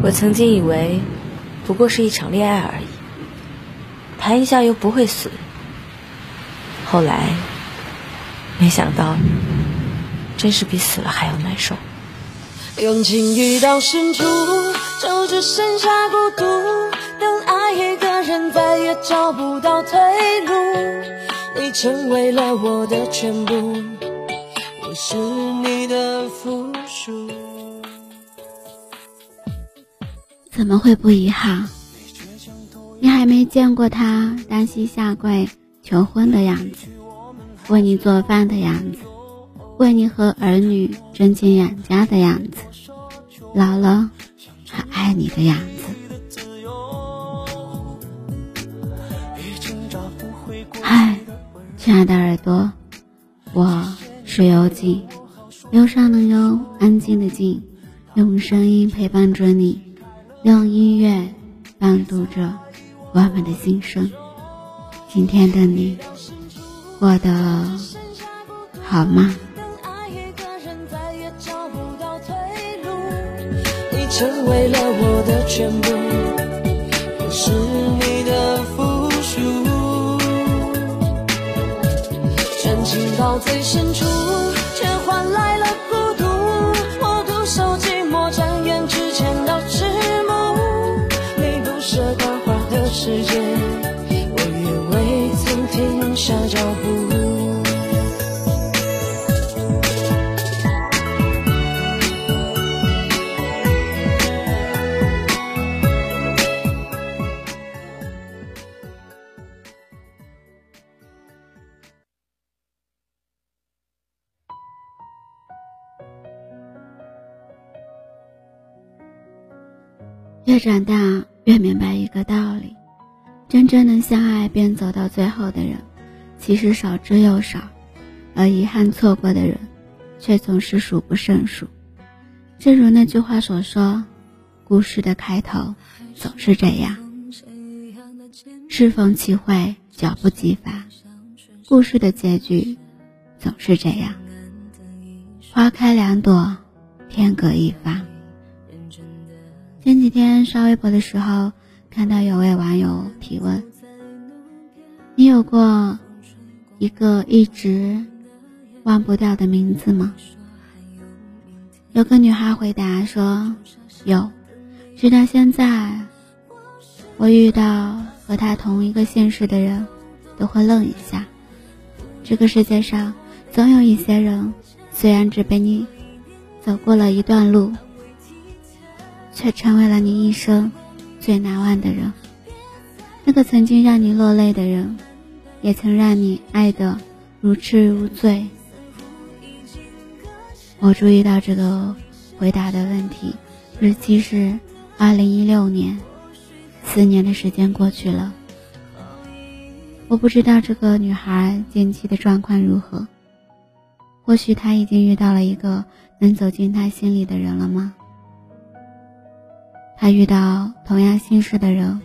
我曾经以为不过是一场恋爱而已，谈一下又不会死。后来没想到真是比死了还要难受。用情遇到深处就只剩下孤独，当爱一个人再也找不到退路，你成为了我的全部，我是你的附属。怎么会不遗憾？你还没见过他单膝下跪求婚的样子，为你做饭的样子，为你和儿女争亲养家的样子，老了还爱你的样子。嗨，亲爱的耳朵，我是幽静，忧伤的忧，安静的静，用声音陪伴着你，用音乐伴读着我们的心声。今天的你过得好吗？成为了我的全部，我是你的附属。深情到最深处，却换来了孤独。我独守寂寞，转眼之间到迟暮。你不舍得花的世界，我也未曾停下脚步。越长大越明白一个道理，真正能相爱并走到最后的人其实少之又少，而遗憾错过的人却总是数不胜数。正如那句话所说，故事的开头总是这样，适逢其会，猝不及防。故事的结局总是这样，花开两朵，天各一方。前几天刷微博的时候，看到有位网友提问，你有过一个一直忘不掉的名字吗？有个女孩回答说，有，直到现在我遇到和她同一个现实的人都会愣一下。这个世界上总有一些人，虽然只陪你走过了一段路，却成为了你一生最难忘的人。那个曾经让你落泪的人，也曾让你爱得如痴如醉。我注意到这个回答的问题日期是2016年，4年的时间过去了。我不知道这个女孩近期的状况如何，或许她已经遇到了一个能走进她心里的人了吗？他遇到同样心事的人，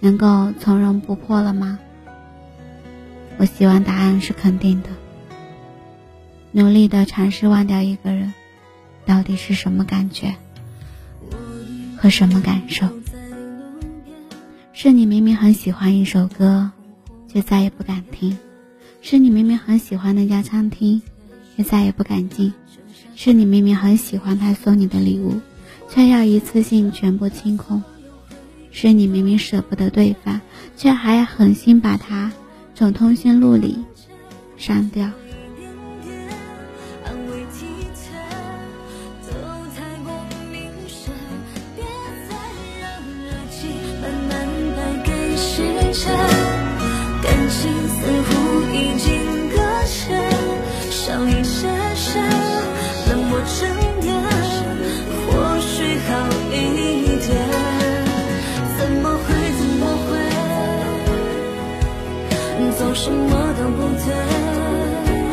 能够从容不迫了吗？我希望答案是肯定的。努力的尝试忘掉一个人，到底是什么感觉和什么感受？是你明明很喜欢一首歌，却再也不敢听；是你明明很喜欢那家餐厅，却再也不敢进；是你明明很喜欢他送你的礼物，却要一次性全部清空；是你明明舍不得对方，却还狠心把他从通讯录里删掉。感情似乎已经搁浅，少一些些冷漠沉淀，总什么都不对。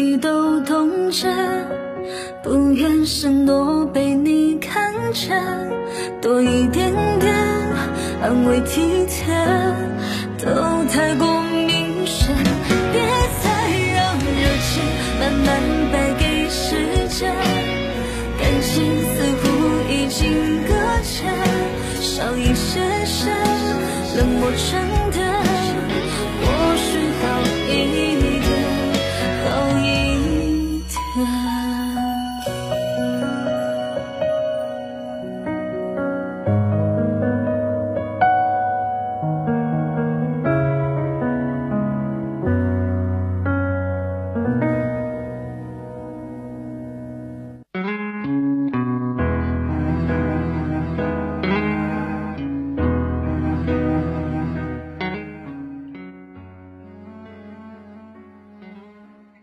意都冻着，不愿闪躲被你看着，多一点点安慰体贴都太过明显，别再让热情慢慢败给时间，感情似乎已经搁浅，少一些些冷漠沉淀，或许好一点。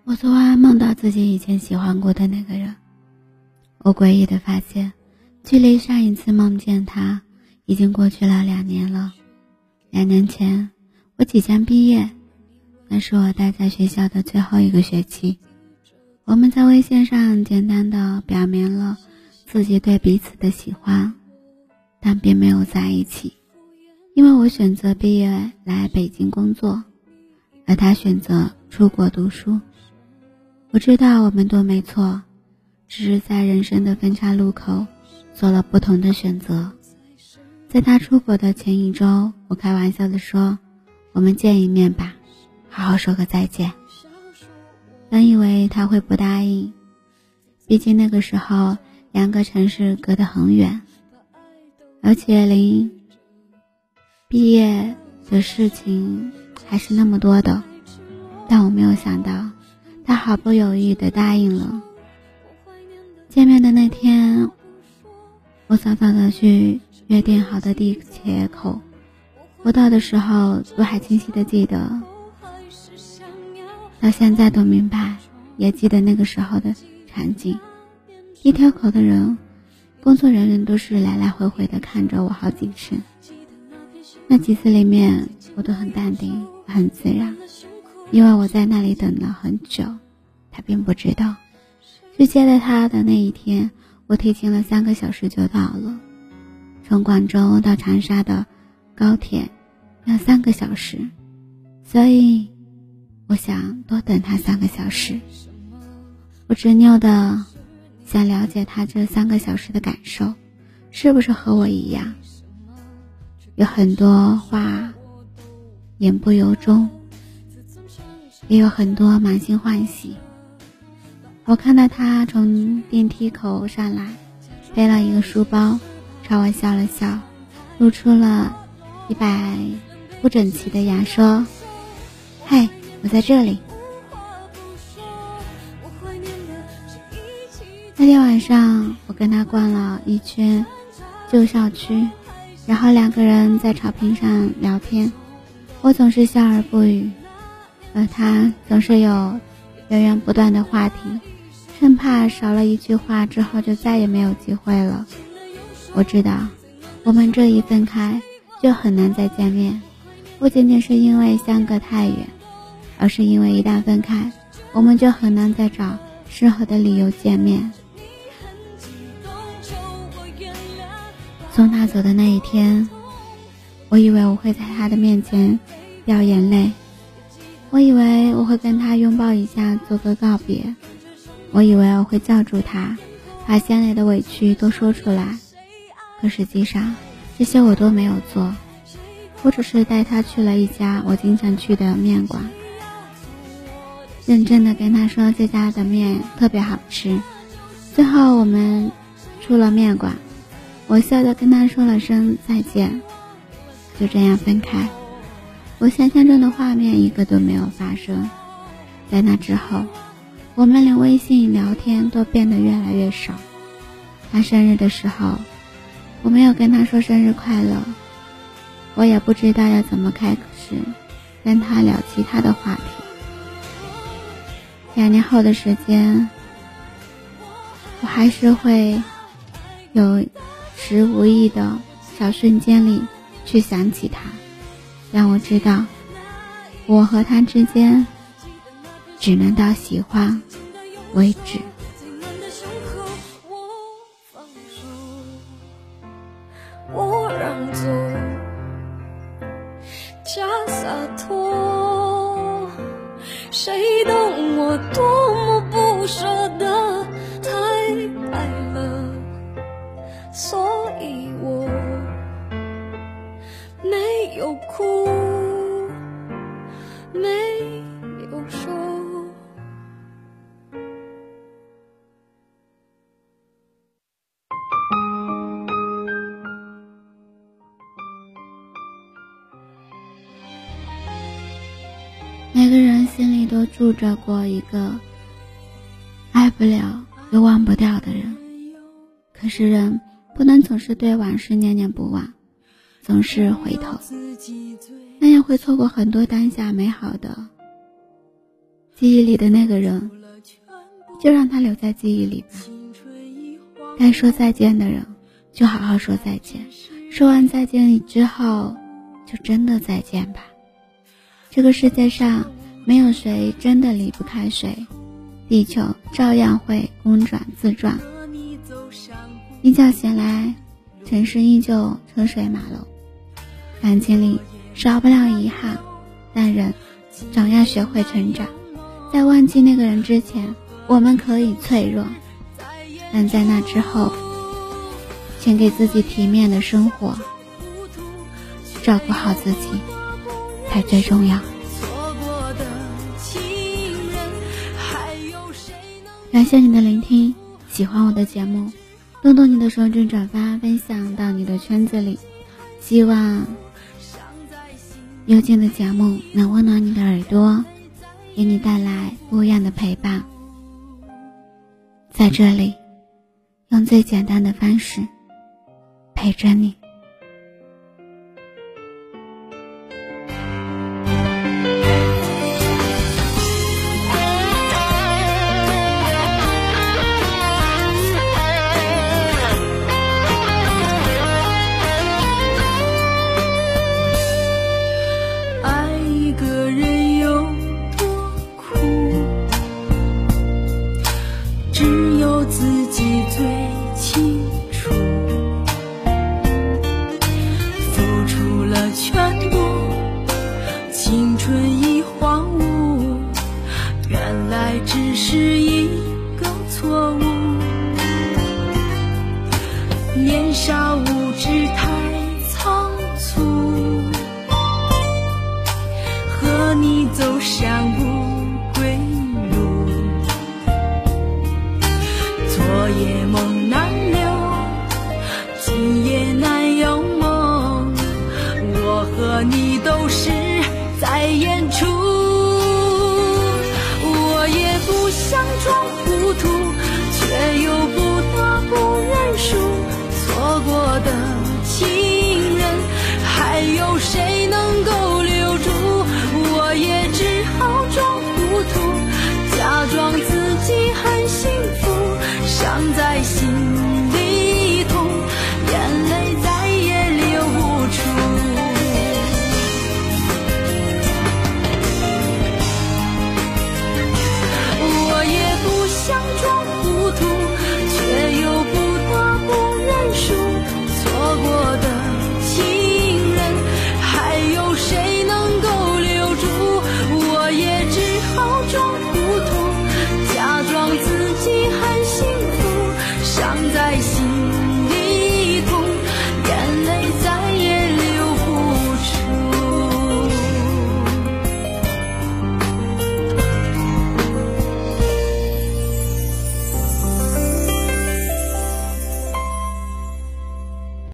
我昨晚梦到自己以前喜欢过的那个人，我诡异地发现，距离上一次梦见他已经过去了2年了。2年前，我即将毕业，那是我待在学校的最后一个学期。我们在微信上简单地表明了自己对彼此的喜欢，但并没有在一起，因为我选择毕业来北京工作，而他选择出国读书。我知道我们都没错，只是在人生的分岔路口做了不同的选择。在他出国的前一周，我开玩笑地说，我们见一面吧，好好说个再见。本以为他会不答应，毕竟那个时候2个城市隔得很远，而且离毕业的事情还是那么多的，但我没有想到他毫不犹豫地答应了。见面的那天，我早早地去约定好的地铁口，我到的时候我还清晰地记得，到现在都明白，也记得那个时候的场景。地铁口的人，工作人员都是来来回回地看着我好几次，那几次里面我都很淡定很自然，因为我在那里等了很久，他并不知道。去接待他的那一天，我提前了3个小时就到了。从广州到长沙的高铁要3个小时，所以我想多等他3个小时。我执拗的想了解他这3个小时的感受，是不是和我一样，有很多话言不由衷，也有很多满心欢喜。我看到他从电梯口上来，背了一个书包，朝我笑了笑，露出了100不整齐的牙，说，嗨，我在这里。那天晚上我跟他逛了一圈旧校区，然后2个人在草坪上聊天，我总是笑而不语，而他总是有源源不断的话题，生怕少了一句话之后就再也没有机会了。我知道我们这一分开就很难再见面，不仅仅是因为相隔太远，而是因为一旦分开，我们就很难再找适合的理由见面。从他走的那一天，我以为我会在他的面前掉眼泪，我以为我会跟他拥抱一下做个告别，我以为我会叫住他，把心里的委屈都说出来，可实际上这些我都没有做。我只是带他去了一家我经常去的面馆，认真的跟他说这家的面特别好吃。最后我们出了面馆，我笑着跟他说了声再见，就这样分开。我想象中的画面一个都没有发生。在那之后，我们连微信聊天都变得越来越少。他生日的时候，我没有跟他说生日快乐，我也不知道要怎么开始跟他聊其他的话题。2年后的时间，我还是会有时无意的小瞬间里去想起他，让我知道我和他之间只能到喜欢为止。谁懂我多么不舍得，太爱了，所以我没有哭，没有说。每个人心里都住着过一个爱不了又忘不掉的人，可是人不能总是对往事念念不忘，总是回头，那样会错过很多当下美好的。记忆里的那个人，就让他留在记忆里吧。该说再见的人，就好好说再见，说完再见之后，就真的再见吧。这个世界上没有谁真的离不开谁，地球照样会公转自转。一觉醒来，城市依旧车水马龙，感情里少不了遗憾，但人总要学会成长。在忘记那个人之前，我们可以脆弱，但在那之后，请给自己体面的生活，照顾好自己才最重要。感谢你的聆听，喜欢我的节目，动动你的手指转发分享到你的圈子里，希望幽静的节目能温暖你的耳朵，给你带来不一样的陪伴。在这里用最简单的方式陪着你。